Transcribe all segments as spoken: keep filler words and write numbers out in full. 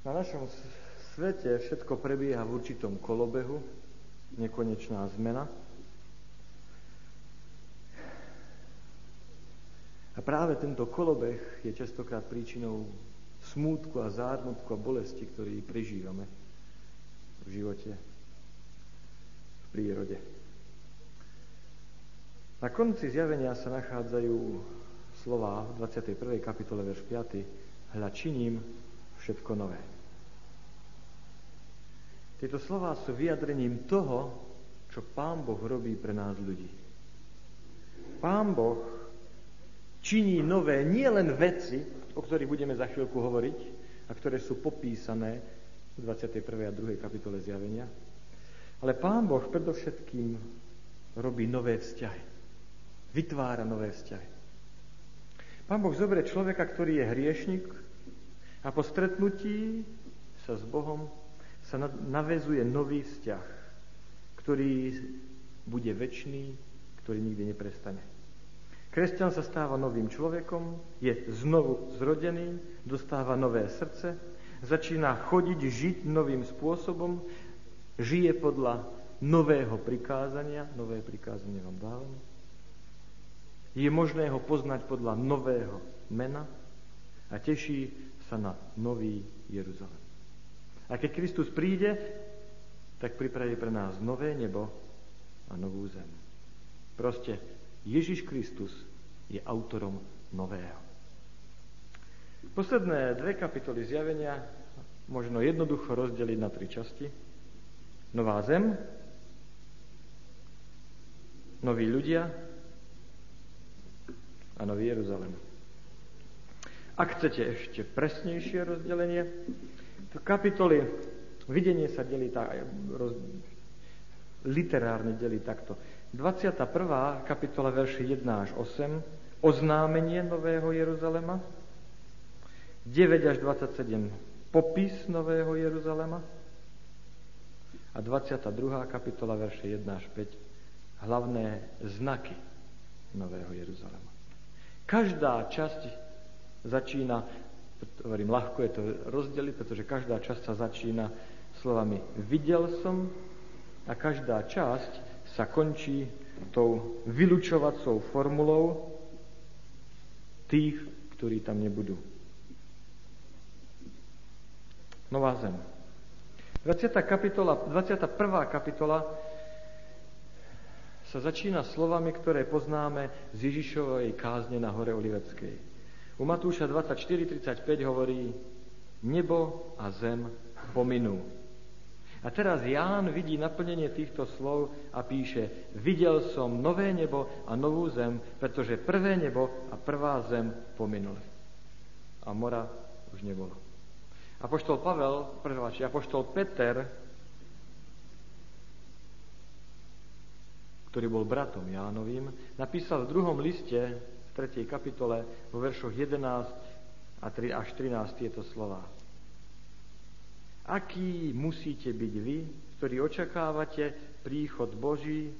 Na našom svete všetko prebieha v určitom kolobehu, nekonečná zmena. A práve tento kolobeh je častokrát príčinou smútku a zármutku a bolesti, ktorý prežívame v živote, v prírode. Na konci zjavenia sa nachádzajú slová v dvadsiatej prvej kapitole, verš piaty. Hľa činím všetko nové. Tieto slová sú vyjadrením toho, čo Pán Boh robí pre nás ľudí. Pán Boh činí nové nielen veci, o ktorých budeme za chvíľku hovoriť a ktoré sú popísané v dvadsiatej prvej a druhej kapitole zjavenia, ale Pán Boh predovšetkým robí nové vzťahy. Vytvára nové vzťahy. Pán Boh zoberie človeka, ktorý je hriešnik, a po stretnutí sa s Bohom sa naväzuje nový vzťah, ktorý bude večný, ktorý nikdy neprestane. Kresťan sa stáva novým človekom, je znovu zrodený, dostáva nové srdce, začína chodiť, žiť novým spôsobom, žije podľa nového prikázania, nové prikázanie vám dávam. Je možné ho poznať podľa nového mena a teší sa na nový Jeruzalém. A keď Kristus príde, tak pripraví pre nás nové nebo a novú zem. Proste Ježiš Kristus je autorom nového. Posledné dve kapitoly zjavenia možno jednoducho rozdeliť na tri časti. Nová zem, noví ľudia a nový Jeruzalém. Ak chcete ešte presnejšie rozdelenie, v kapitole videnie sa delí tak, roz, literárne delí takto. dvadsiata prvá kapitola, verši jeden až osem, oznámenie Nového Jeruzalema, deväť až dvadsaťsedem, popis Nového Jeruzalema a dvadsiata druhá kapitola, verše jeden až päť, hlavné znaky Nového Jeruzalema. Každá časť začína, hovorím, ľahko je to rozdeliť, pretože každá časť sa začína slovami videl som a každá časť sa končí tou vylučovacou formulou tých, ktorí tam nebudú. Nová zem. dvadsiata kapitola, dvadsiata prvá kapitola sa začína slovami, ktoré poznáme z Ježišovej kázne na hore Olivetskej. U Matúša dvadsaťštyri tridsaťpäť hovorí, nebo a zem pominú. A teraz Ján vidí naplnenie týchto slov a píše, videl som nové nebo a novú zem, pretože prvé nebo a prvá zem pominuli. A mora už nebolo. Apoštol Pavel, prváči, apoštol Peter, ktorý bol bratom Jánovým, napísal v druhom liste v tretej kapitole, vo veršoch jedenásť až trinásť tieto slova. Aký musíte byť vy, ktorí očakávate príchod Boží,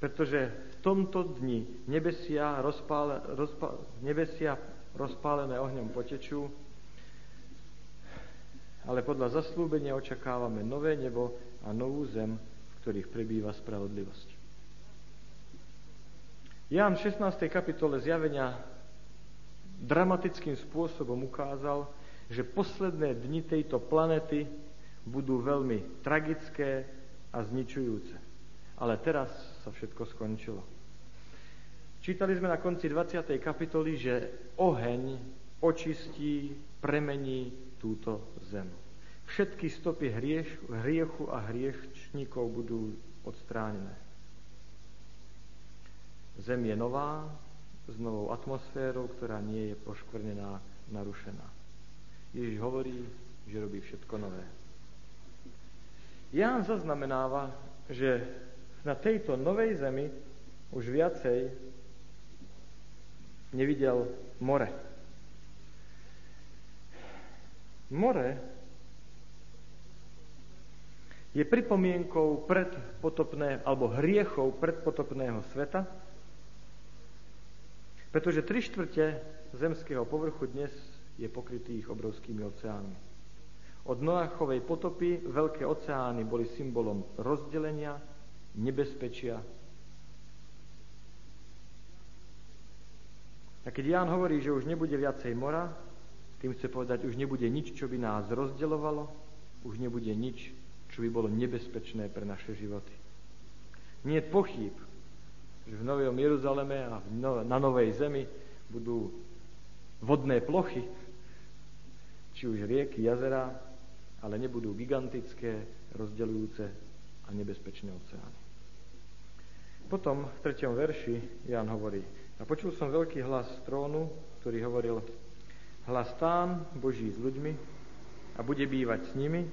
pretože v tomto dni nebesia, rozpále, rozpá, nebesia rozpálené ohňom potečú, ale podľa zaslúbenia očakávame nové nebo a novú zem, v ktorých prebýva spravodlivosť. Ján v šestnástej kapitole zjavenia dramatickým spôsobom ukázal, že posledné dni tejto planety budú veľmi tragické a zničujúce. Ale teraz sa všetko skončilo. Čítali sme na konci dvadsiatej kapitoly, že oheň očistí, premení túto zem. Všetky stopy hriech, hriechu a hriešníkov budú odstránené. Zem je nová, s novou atmosférou, ktorá nie je poškvrnená, narušená. Ježiš hovorí, že robí všetko nové. Ján zaznamenáva, že na tejto novej zemi už viacej nevidel more. More je pripomienkou predpotopného, alebo hriechov predpotopného sveta, pretože tri štvrte zemského povrchu dnes je pokrytých obrovskými oceánmi. Od Noachovej potopy veľké oceány boli symbolom rozdelenia, nebezpečia. A keď Ján hovorí, že už nebude viacej mora, tým chce povedať, už nebude nič, čo by nás rozdeľovalo, už nebude nič, čo by bolo nebezpečné pre naše životy. Nie je pochyb, že v Novom Jeruzaleme a na Novej Zemi budú vodné plochy, či už rieky, jazera, ale nebudú gigantické, rozdeľujúce a nebezpečné oceány. Potom v treťom verši Ján hovorí: a počul som veľký hlas z trónu, ktorý hovoril: hlas Pán Boží s ľuďmi a bude bývať s nimi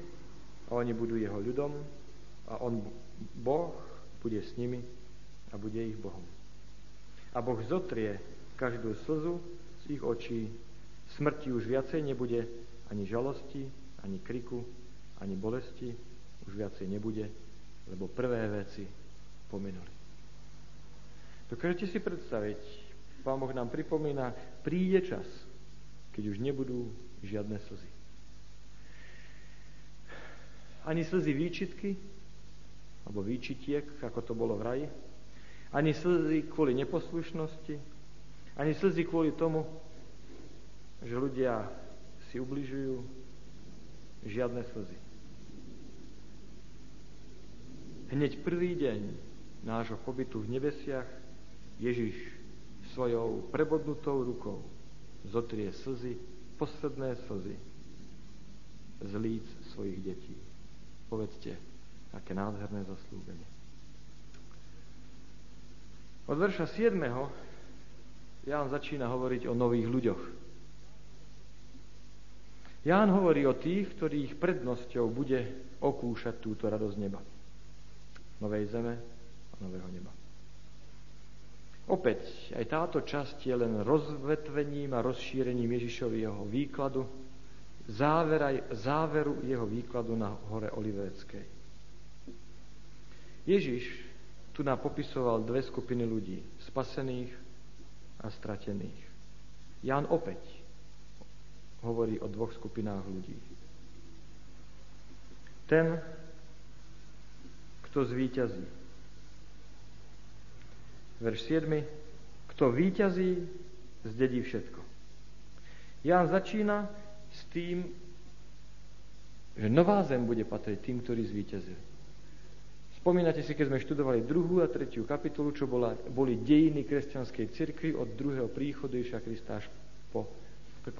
a oni budú jeho ľudom a on, Boh, bude s nimi a bude ich Bohom. A Boh zotrie každú slzu z ich očí, smrti už viacej nebude, ani žalosti, ani kriku, ani bolesti už viacej nebude, lebo prvé veci pominuli. Dokážete si predstaviť, Pán Boh nám pripomína, príde čas, keď už nebudú žiadne slzy. Ani slzy výčitky, alebo výčitiek, ako to bolo v raji, ani slzy kvôli neposlušnosti, ani slzy kvôli tomu, že ľudia si ubližujú, žiadne slzy. Hneď prvý deň nášho pobytu v nebesiach Ježiš svojou prebodnutou rukou zotrie slzy, posledné slzy z líc svojich detí. Povedzte, aké nádherné zaslúbenie. Od verša siedmeho Ján začína hovoriť o nových ľuďoch. Ján hovorí o tých, ktorých prednosťou bude okúšať túto radosť neba. Novej zeme a nového neba. Opäť, aj táto časť je len rozvetvením a rozšírením Ježišového výkladu, záveraj, záveru jeho výkladu na hore Olivéckej. Ježiš tu nám popisoval dve skupiny ľudí, spasených a stratených. Ján opäť hovorí o dvoch skupinách ľudí. Ten, kto zvíťazí. Verš siedmy. Kto víťazí, zdedí všetko. Ján začína s tým, že nová zem bude patriť tým, ktorí zvíťazili. Spomínate si, keď sme študovali druhú a tretiu kapitolu, čo bola, boli dejiny kresťanskej cirkvi od druhého príchodu Ježiša Krista až po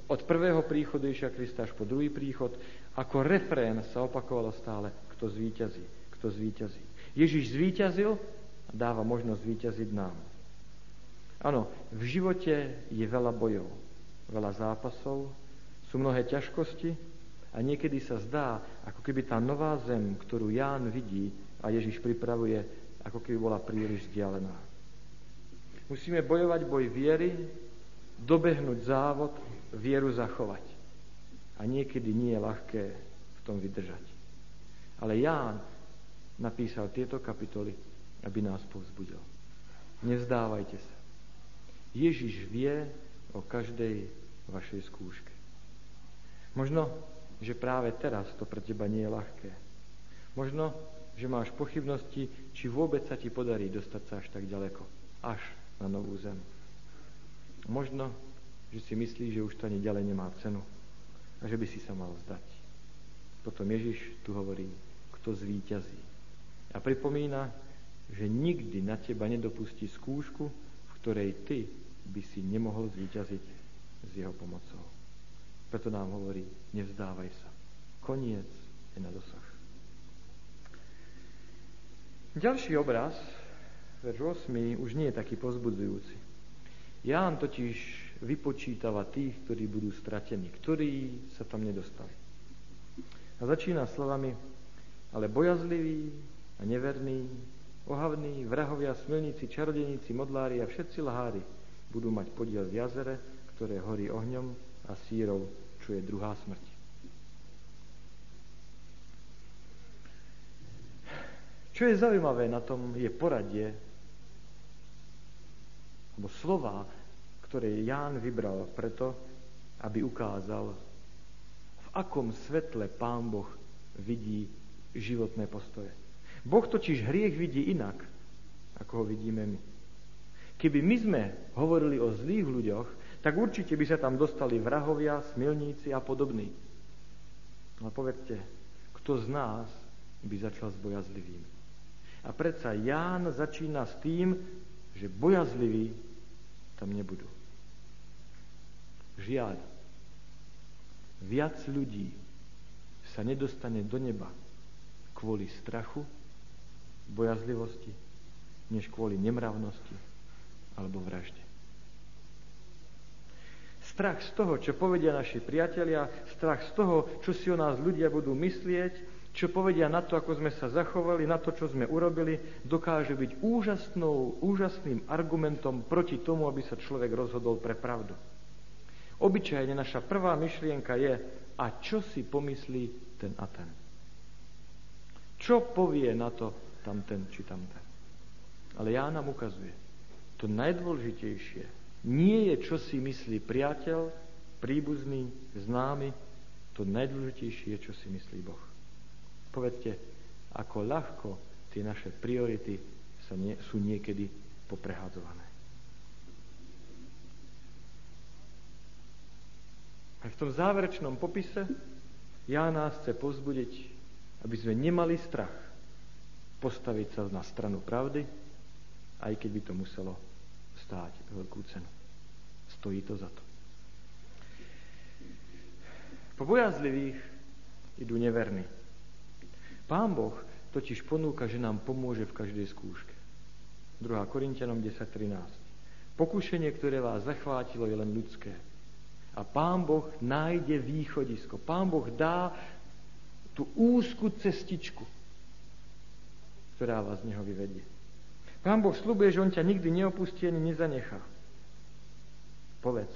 Od prvého príchodu Ježiša Krista až po druhý príchod, ako refrén sa opakovalo stále, kto zvíťazí, kto zvíťazí. Ježiš zvíťazil a dáva možnosť zvíťaziť nám. Áno, v živote je veľa bojov, veľa zápasov, sú mnohé ťažkosti a niekedy sa zdá, ako keby tá nová zem, ktorú Ján vidí a Ježiš pripravuje, ako keby bola príliš vzdialená. Musíme bojovať boj viery, dobehnúť závod, vieru zachovať. A niekedy nie je ľahké v tom vydržať. Ale Ján napísal tieto kapitoly, aby nás povzbudil. Nevzdávajte sa. Ježiš vie o každej vašej skúške. Možno, že práve teraz to pre teba nie je ľahké. Možno, že máš pochybnosti, či vôbec sa ti podarí dostať sa až tak ďaleko. Až na novú zem. Možno, že si myslí, že už to ani ďalej nemá cenu a že by si sa mal vzdať. Potom Ježiš tu hovorí, kto zvíťazí. A pripomína, že nikdy na teba nedopustí skúšku, v ktorej ty by si nemohol zvíťaziť s jeho pomocou. Preto nám hovorí, nevzdávaj sa. Koniec je na dosah. Ďalší obraz, verš ôsmy, už nie je taký povzbudzujúci. Ján totiž vypočítava tých, ktorí budú stratení, ktorí sa tam nedostali. A začína slovami: ale bojazliví a neverní, ohavní, vrahovia, smilníci, čarodejníci, modlári a všetci lhári budú mať podiel v jazere, ktoré horí ohňom a sírou, čo je druhá smrť. Čo je zaujímavé na tom, je poradie alebo slova, ktoré Ján vybral preto, aby ukázal, v akom svetle Pán Boh vidí životné postoje. Boh totiž hriech vidí inak, ako ho vidíme my. Keby my sme hovorili o zlých ľuďoch, tak určite by sa tam dostali vrahovia, smilníci a podobní. Ale povedzte, kto z nás by začal s bojazlivým? A predsa Ján začína s tým, že bojazliví tam nebudú. Žiaľ, viac ľudí sa nedostane do neba kvôli strachu, bojazlivosti, než kvôli nemravnosti alebo vražde. Strach z toho, čo povedia naši priatelia, strach z toho, čo si o nás ľudia budú myslieť, čo povedia na to, ako sme sa zachovali, na to, čo sme urobili, dokáže byť úžasnou, úžasným argumentom proti tomu, aby sa človek rozhodol pre pravdu. Obyčajne naša prvá myšlienka je, a čo si pomyslí ten a ten? Čo povie na to tamten či tamten? Ale Ján nám ukazuje, to najdôležitejšie nie je, čo si myslí priateľ, príbuzný, známy, to najdôležitejšie je, čo si myslí Boh. Povedzte, ako ľahko tie naše priority sa nie, sú niekedy poprehádzované. A v tom záverečnom popise Ján nás chce povzbudiť, aby sme nemali strach postaviť sa na stranu pravdy, aj keď by to muselo stáť veľkú cenu. Stojí to za to. Po bojazlivých idú neverní. Pán Boh totiž ponúka, že nám pomôže v každej skúške. druhá. Korinťanom desať trinásť. Pokúšenie, ktoré vás zachvátilo, je len ľudské. A Pán Boh nájde východisko. Pán Boh dá tú úzku cestičku, ktorá vás z neho vyvedie. Pán Boh sľubuje, že on ťa nikdy neopustí ani nezanechá. Povedz,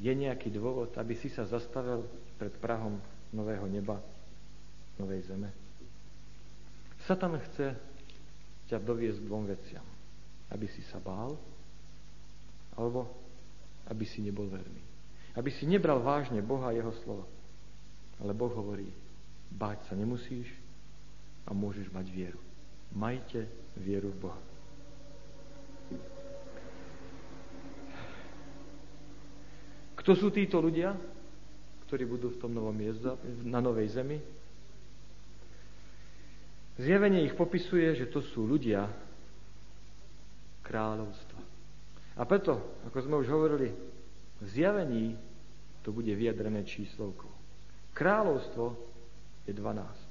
je nejaký dôvod, aby si sa zastavil pred prahom nového neba, novej zeme? Satan chce ťa doviesť k dvom veciam. Aby si sa bál, alebo aby si nebol verný. Aby si nebral vážne Boha a jeho slovo. Ale Boh hovorí, báť sa nemusíš a môžeš mať vieru. Majte vieru v Boha. Kto sú títo ľudia, ktorí budú v tom novom jezda, na novej zemi? Zjavenie ich popisuje, že to sú ľudia kráľovstva. A preto, ako sme už hovorili, v zjavení to bude vyjadrené číslovkou. Kráľovstvo je dvanásť.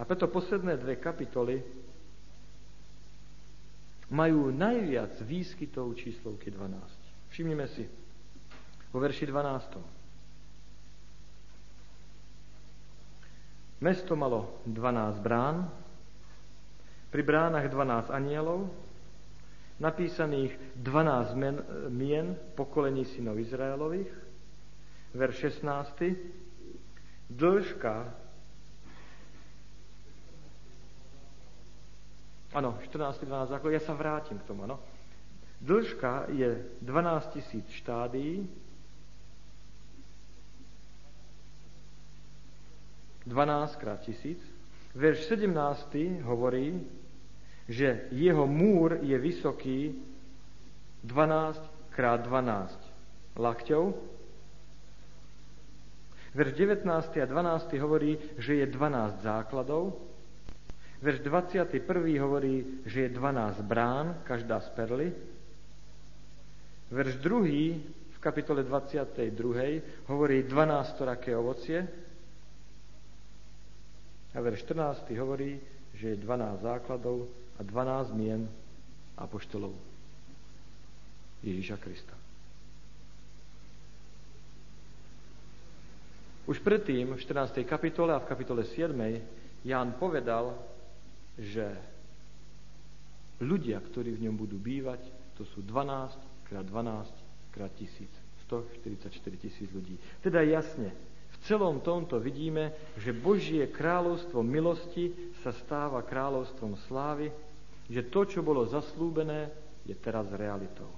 A preto posledné dve kapitoly majú najviac výskytov číslovky dvanásť. Všimnime si vo verši dvanástom. Mesto malo dvanásť brán, pri bránach dvanásť anielov, napísaných dvanásť men, mien pokolení synov Izraelových. Verš šestnásty. Dĺžka. Áno, štrnásť dvanásť základ. Ja sa vrátim k tomu, áno. Dĺžka je dvanásť tisíc štádií. dvanásť krát tisíc. Verš sedemnásty hovorí, že jeho múr je vysoký dvanásť krát dvanásť lakťov. Verš devätnásty a dvanásty hovorí, že je dvanásť základov. Verš dvadsiaty prvý hovorí, že je dvanásť brán, každá z perly. Verš druhý v kapitole dvadsiatej druhej hovorí dvanásť storaké ovocie. A verš štrnásty hovorí, že je dvanásť základov a dvanásť mien apoštolov Ježiša Krista. Už predtým, v štrnástej kapitole a v kapitole siedmej Ján povedal, že ľudia, ktorí v ňom budú bývať, to sú dvanásť krát dvanásť krát tisíc. stoštyridsaťštyri tisíc ľudí. Teda jasne, v celom tomto vidíme, že Božie kráľovstvo milosti sa stáva kráľovstvom slávy, že to, čo bolo zaslúbené, je teraz realitou.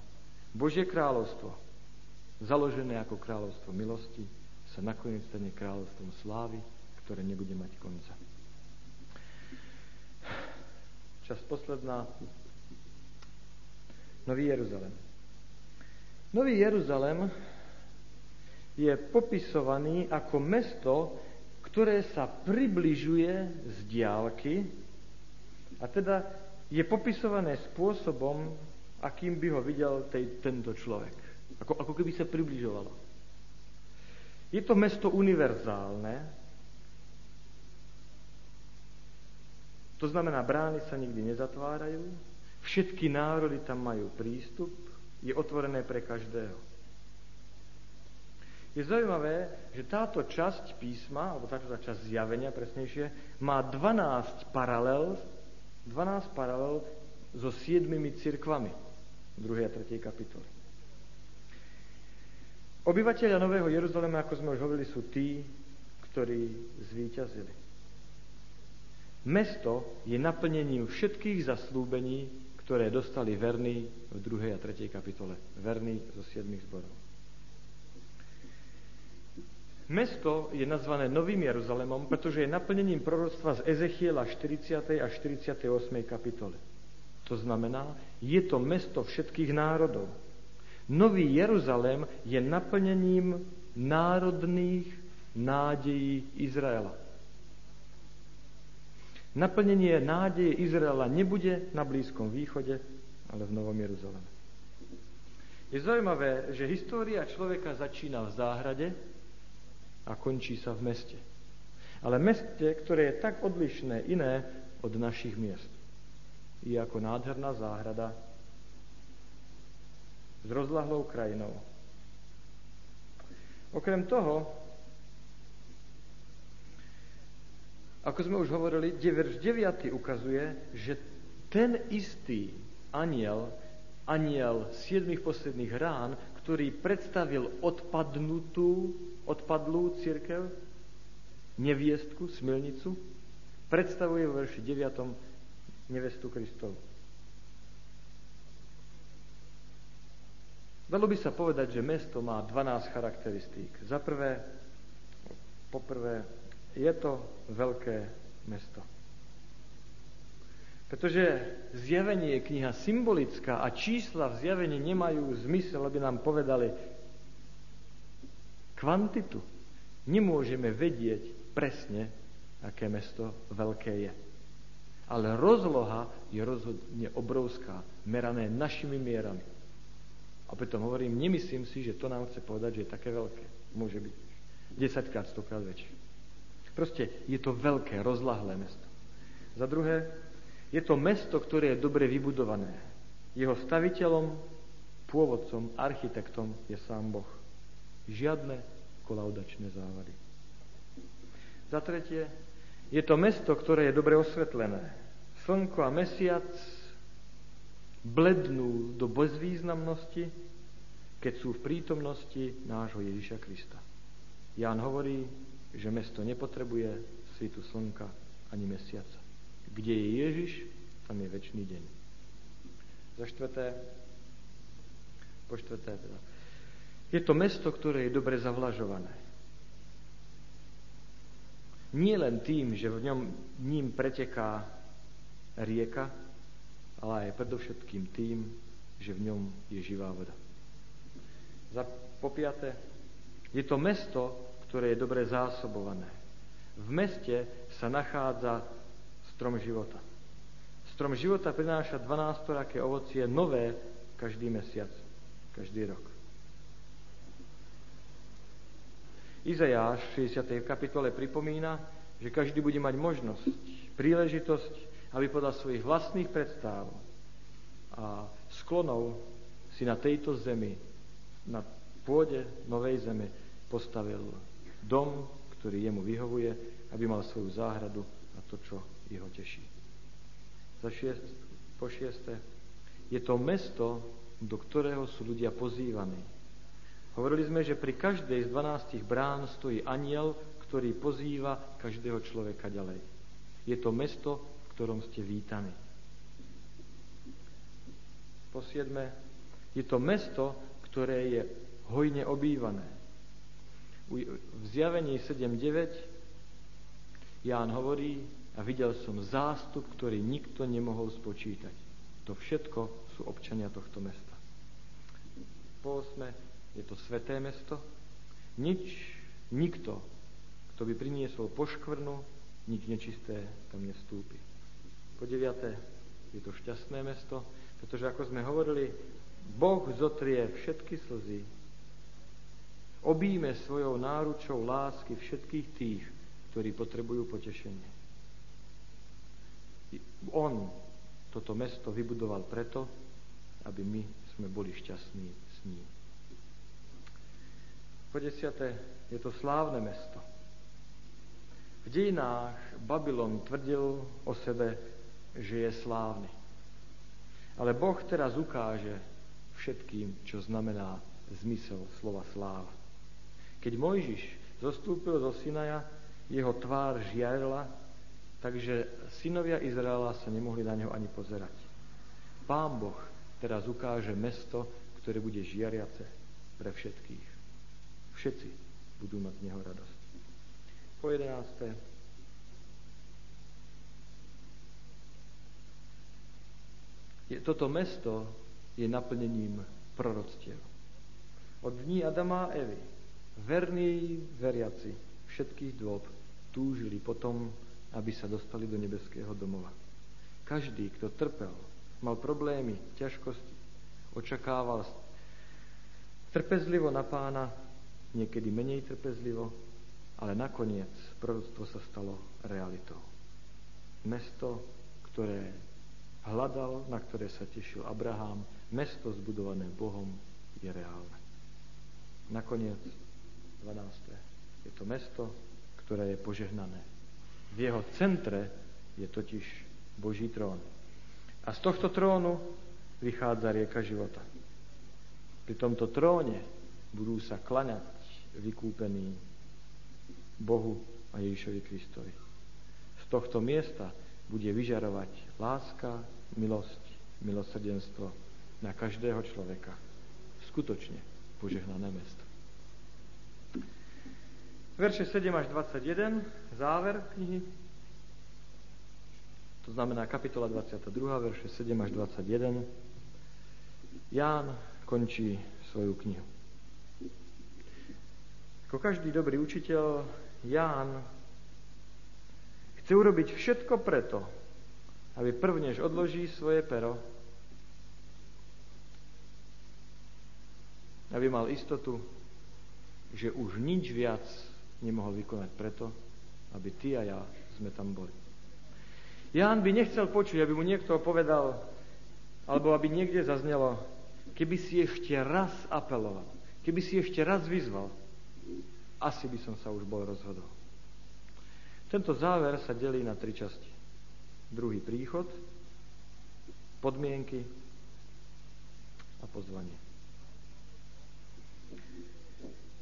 Božie kráľovstvo, založené ako kráľovstvo milosti, sa sa nakoniec stane kráľovstvom slávy, ktoré nebude mať konca. Časť posledná. Nový Jeruzalém. Nový Jeruzalém je popisovaný ako mesto, ktoré sa približuje z diaľky, a teda je popisované spôsobom, akým by ho videl tej, tento človek. Ako, ako keby sa približovalo. Je to mesto univerzálne, to znamená, brány sa nikdy nezatvárajú, všetky národy tam majú prístup, je otvorené pre každého. Je zaujímavé, že táto časť písma, alebo táto časť zjavenia presnejšie, má dvanásť paralel, dvanásť paralel so siedmimi cirkvami druhej a tretej kapitoly. Obyvatelia Nového Jeruzalema, ako sme už hovorili, sú tí, ktorí zvíťazili. Mesto je naplnením všetkých zaslúbení, ktoré dostali verní v druhej a tretej kapitole. Verní zo siedmich zborov. Mesto je nazvané Novým Jeruzalemom, pretože je naplnením proroctva z Ezechiela štyridsiatej a štyridsiatej ôsmej kapitole. To znamená, je to mesto všetkých národov. Nový Jeruzalém je naplnením národných nádejí Izraela. Naplnenie nádeje Izraela nebude na Blízkom východe, ale v Novom Jeruzaleme. Je zaujímavé, že história človeka začína v záhrade a končí sa v meste. Ale meste, ktoré je tak odlišné iné od našich miest. Je ako nádherná záhrada s rozľahlou krajinou. Okrem toho, ako sme už hovorili, verš deviaty ukazuje, že ten istý anjel, anjel siedmých posledných rán, ktorý predstavil odpadnutú, odpadlú cirkev, neviestku, smilnicu, predstavuje v verši deviatom nevestu Kristovu. Dalo by sa povedať, že mesto má dvanásť charakteristík. Za prvé, poprvé, je to veľké mesto. Pretože zjavenie je kniha symbolická a čísla v zjavení nemajú zmysel, aby nám povedali kvantitu. Nemôžeme vedieť presne, aké mesto veľké je. Ale rozloha je rozhodne obrovská, merané našimi mierami. A preto hovorím, nemyslím si, že to nám chce povedať, že je také veľké. Môže byť desaťkrát, stokrát väčšie. Proste je to veľké, rozlahlé mesto. Za druhé, je to mesto, ktoré je dobre vybudované. Jeho staviteľom, pôvodcom, architektom je sám Boh. Žiadne kolaudačné závady. Za tretie, je to mesto, ktoré je dobre osvetlené. Slnko a mesiac blednú do bezvýznamnosti, keď sú v prítomnosti nášho Ježiša Krista. Ján hovorí, že mesto nepotrebuje svitu slnka ani mesiaca. Kde je Ježiš, tam je večný deň. Za štvrté, po štvrté teda, je to mesto, ktoré je dobre zavlažované. Nie len tým, že v ňom ním preteká rieka, ale aj predovšetkým tým, že v ňom je živá voda. Za po piaté, je to mesto, ktoré je dobre zásobované. V meste sa nachádza strom života. Strom života prináša dvanástoraké ovocie nové každý mesiac, každý rok. Izajáš v šesťdesiatej kapitole pripomína, že každý bude mať možnosť, príležitosť, aby podľa svojich vlastných predstáv a sklonov si na tejto zemi, na pôde novej zeme postavil dom, ktorý jemu vyhovuje, aby mal svoju záhradu a to, čo jeho teší. Za šiest, po šieste, je to mesto, do ktorého sú ľudia pozývaní. Hovorili sme, že pri každej z dvanástich brán stojí anjel, ktorý pozýva každého človeka ďalej. Je to mesto, v ktorom ste vítaní. Po siedme, je to mesto, ktoré je hojne obývané. v Zjavení sedem deväť Ján hovorí: a videl som zástup, ktorý nikto nemohol spočítať. To všetko sú občania tohto mesta. Po osme, je to sveté mesto. Nič, nikto, kto by priniesol poškvrnu, nič nečisté tam nevstúpi. Po deviate, je to šťastné mesto, pretože ako sme hovorili, Boh zotrie všetky slzy, objíme svojou náručou lásky všetkých tých, ktorí potrebujú potešenie. On toto mesto vybudoval preto, aby my sme boli šťastní s ním. Po desiate, je to slávne mesto. V dejinách Babylon tvrdil o sebe, že je slávny. Ale Boh teraz ukáže všetkým, čo znamená zmysel slova sláva. Keď Mojžiš zostúpil zo Sinaja, jeho tvár žiarila, takže synovia Izraela sa nemohli na ňo ani pozerať. Pán Boh teraz ukáže mesto, ktoré bude žiariace pre všetkých. Všetci budú mať z neho radosť. Po jedenácté. Toto mesto je naplnením proroctiev. Od dní Adama a Evy verní veriaci všetkých dôb túžili potom, aby sa dostali do nebeského domova. Každý, kto trpel, mal problémy, ťažkosti, očakával trpezlivo na Pána, niekedy menej trpezlivo, ale nakoniec proroctvo sa stalo realitou. Mesto, ktoré hľadal, na ktoré sa tešil Abrahám, mesto zbudované Bohom, je reálne. Nakoniec, dvanáste, je to mesto, ktoré je požehnané. V jeho centre je totiž Boží trón. A z tohto trónu vychádza rieka života. Pri tomto tróne budú sa klaňať vykúpení Bohu a Ježišovi Kristovi. Z tohto miesta bude vyžarovať láska, milosť, milosrdenstvo na každého človeka. Skutočne požehnané mesto. Verše sedem až dvadsaťjeden, záver knihy, to znamená kapitola dvadsiata druhá, verše sedem až dvadsaťjeden, Ján končí svoju knihu. Ako každý dobrý učiteľ, Ján chce urobiť všetko preto, aby prv než odloží svoje pero, aby mal istotu, že už nič viac nemohol vykonať preto, aby ty a ja sme tam boli. Ján by nechcel počuť, aby mu niekto povedal, alebo aby niekde zaznelo, keby si ešte raz apeloval, keby si ešte raz vyzval, asi by som sa už bol rozhodol. Tento záver sa delí na tri časti. Druhý príchod, podmienky a pozvanie.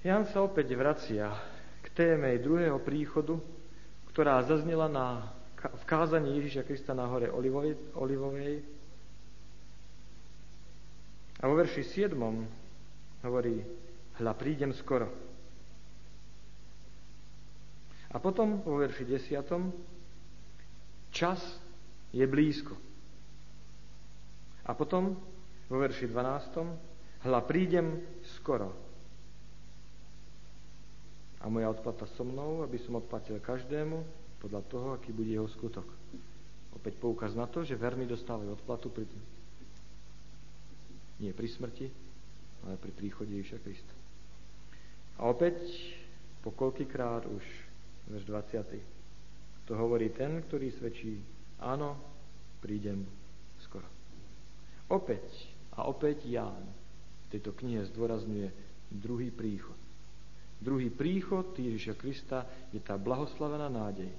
Ján sa opäť vracia téme druhého príchodu, ktorá zaznela na, v kázaní Ježiša Krista na hore Olivovej, Olivovej. A vo verši siedmom hovorí: hľa, prídem skoro. A potom vo verši desiatom čas je blízko. A potom vo verši dvanástom hľa, prídem skoro. A moja odplata so mnou, aby som odplatil každému podľa toho, aký bude jeho skutok. Opäť poukaz na to, že verní dostávajú odplatu pri... nie pri smrti, ale pri príchode Ježiša Krista. A opäť, po koľkýkrát už, verš dvadsiaty. To hovorí ten, ktorý svedčí: áno, prídem skoro. Opäť a opäť Ján v tejto knihe zdôrazňuje druhý príchod. Druhý príchod Ježiša Krista je tá blahoslavená nádej,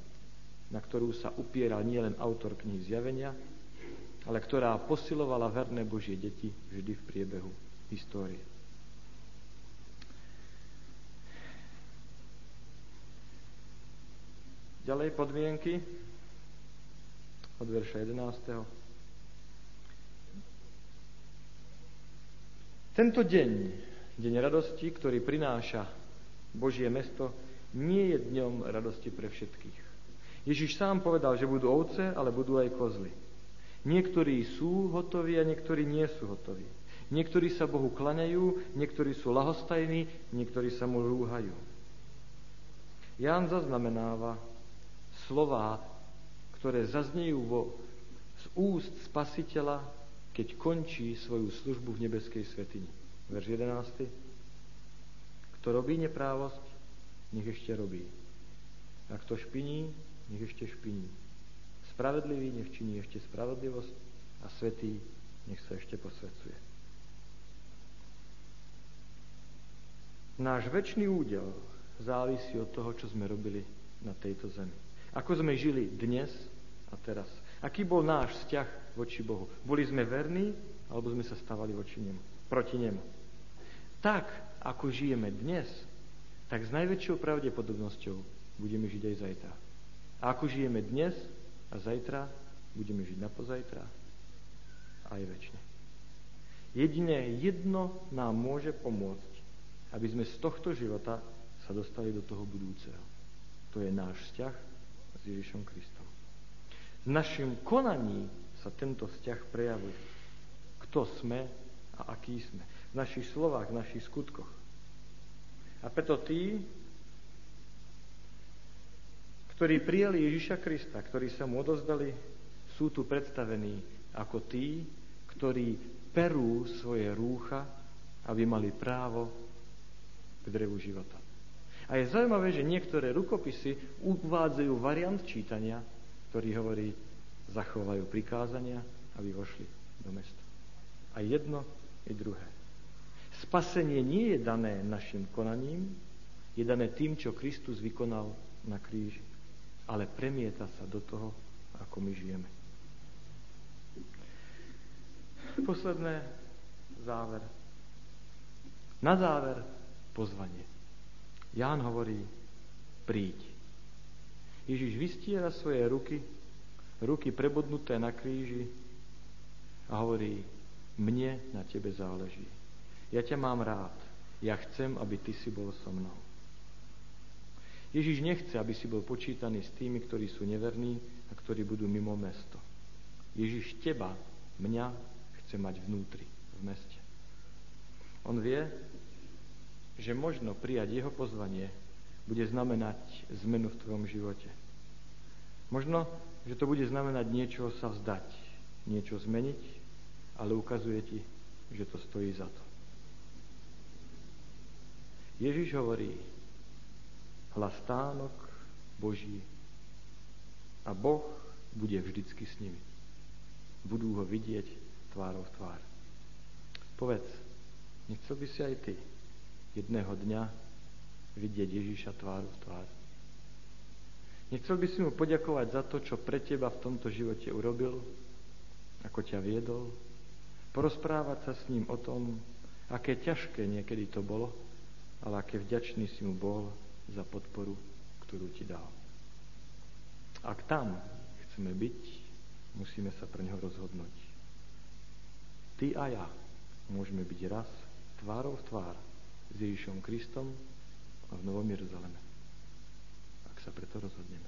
na ktorú sa upieral nielen autor knihy Zjavenia, ale ktorá posilovala verné Božie deti vždy v priebehu histórie. Ďalej podmienky od verša jedenásteho. Tento deň, deň radosti, ktorý prináša Božie mesto nie je dňom radosti pre všetkých. Ježiš sám povedal, že budú ovce, ale budú aj kozly. Niektorí sú hotoví a niektorí nie sú hotoví. Niektorí sa Bohu klaňajú, niektorí sú lahostajní, niektorí sa mu rúhajú. Ján zaznamenáva slová, ktoré zaznejú vo, z úst Spasiteľa, keď končí svoju službu v nebeskej svätyni. Verš jedenásty. Kto robí neprávosť, nech ešte robí. A kto špiní, nech ešte špiní. Spravedlivý nech činí ešte spravodlivosť a svätý nech sa ešte posväcuje. Náš večný údel závisí od toho, čo sme robili na tejto zemi. Ako sme žili dnes a teraz. Aký bol náš vzťah voči Bohu? Boli sme verní, alebo sme sa stávali voči nemu, proti nemu? Tak, ako žijeme dnes, tak s najväčšou pravdepodobnosťou budeme žiť aj zajtra. A ako žijeme dnes a zajtra, budeme žiť napozajtra aj večne. Jedine jedno nám môže pomôcť, aby sme z tohto života sa dostali do toho budúceho. To je náš vzťah s Ježišom Kristom. V našom konaní sa tento vzťah prejavuje. Kto sme a aký sme. V našich slovách, v našich skutkoch. A preto tí, ktorí prijali Ježiša Krista, ktorí sa mu odozdali, sú tu predstavení ako tí, ktorí perú svoje rúcha, aby mali právo k drevu života. A je zaujímavé, že niektoré rukopisy uvádzajú variant čítania, ktorý hovorí, zachovajú prikázania, aby vošli do mesta. A jedno i druhé. Spasenie nie je dané našim konaním, je dané tým, čo Kristus vykonal na kríži. Ale premieta sa do toho, ako my žijeme. Posledné záver. Na záver pozvanie. Ján hovorí, príď. Ježiš vystiera svoje ruky, ruky prebodnuté na kríži a hovorí, mne na tebe záleží. Ja ťa mám rád. Ja chcem, aby ty si bol so mnou. Ježiš nechce, aby si bol počítaný s tými, ktorí sú neverní a ktorí budú mimo mesto. Ježiš teba, mňa, chce mať vnútri, v meste. On vie, že možno prijať jeho pozvanie bude znamenať zmenu v tvojom živote. Možno, že to bude znamenať niečo sa vzdať, niečo zmeniť, ale ukazuje ti, že to stojí za to. Ježiš hovorí, hlas stánok Boží a Boh bude vždycky s nimi. Budú ho vidieť tvárou v tvár. Povedz, nechcel by si aj ty jedného dňa vidieť Ježiša tváru v tvár? Nechcel by si mu poďakovať za to, čo pre teba v tomto živote urobil, ako ťa viedol, porozprávať sa s ním o tom, aké ťažké niekedy to bolo, ale aké vďačný si mu bol za podporu, ktorú ti dal. Ak tam chceme byť, musíme sa pre neho rozhodnúť. Ty a ja môžeme byť raz tvárou v tvár s Ježišom Kristom a v Novom Jeruzaleme, ak sa preto rozhodneme.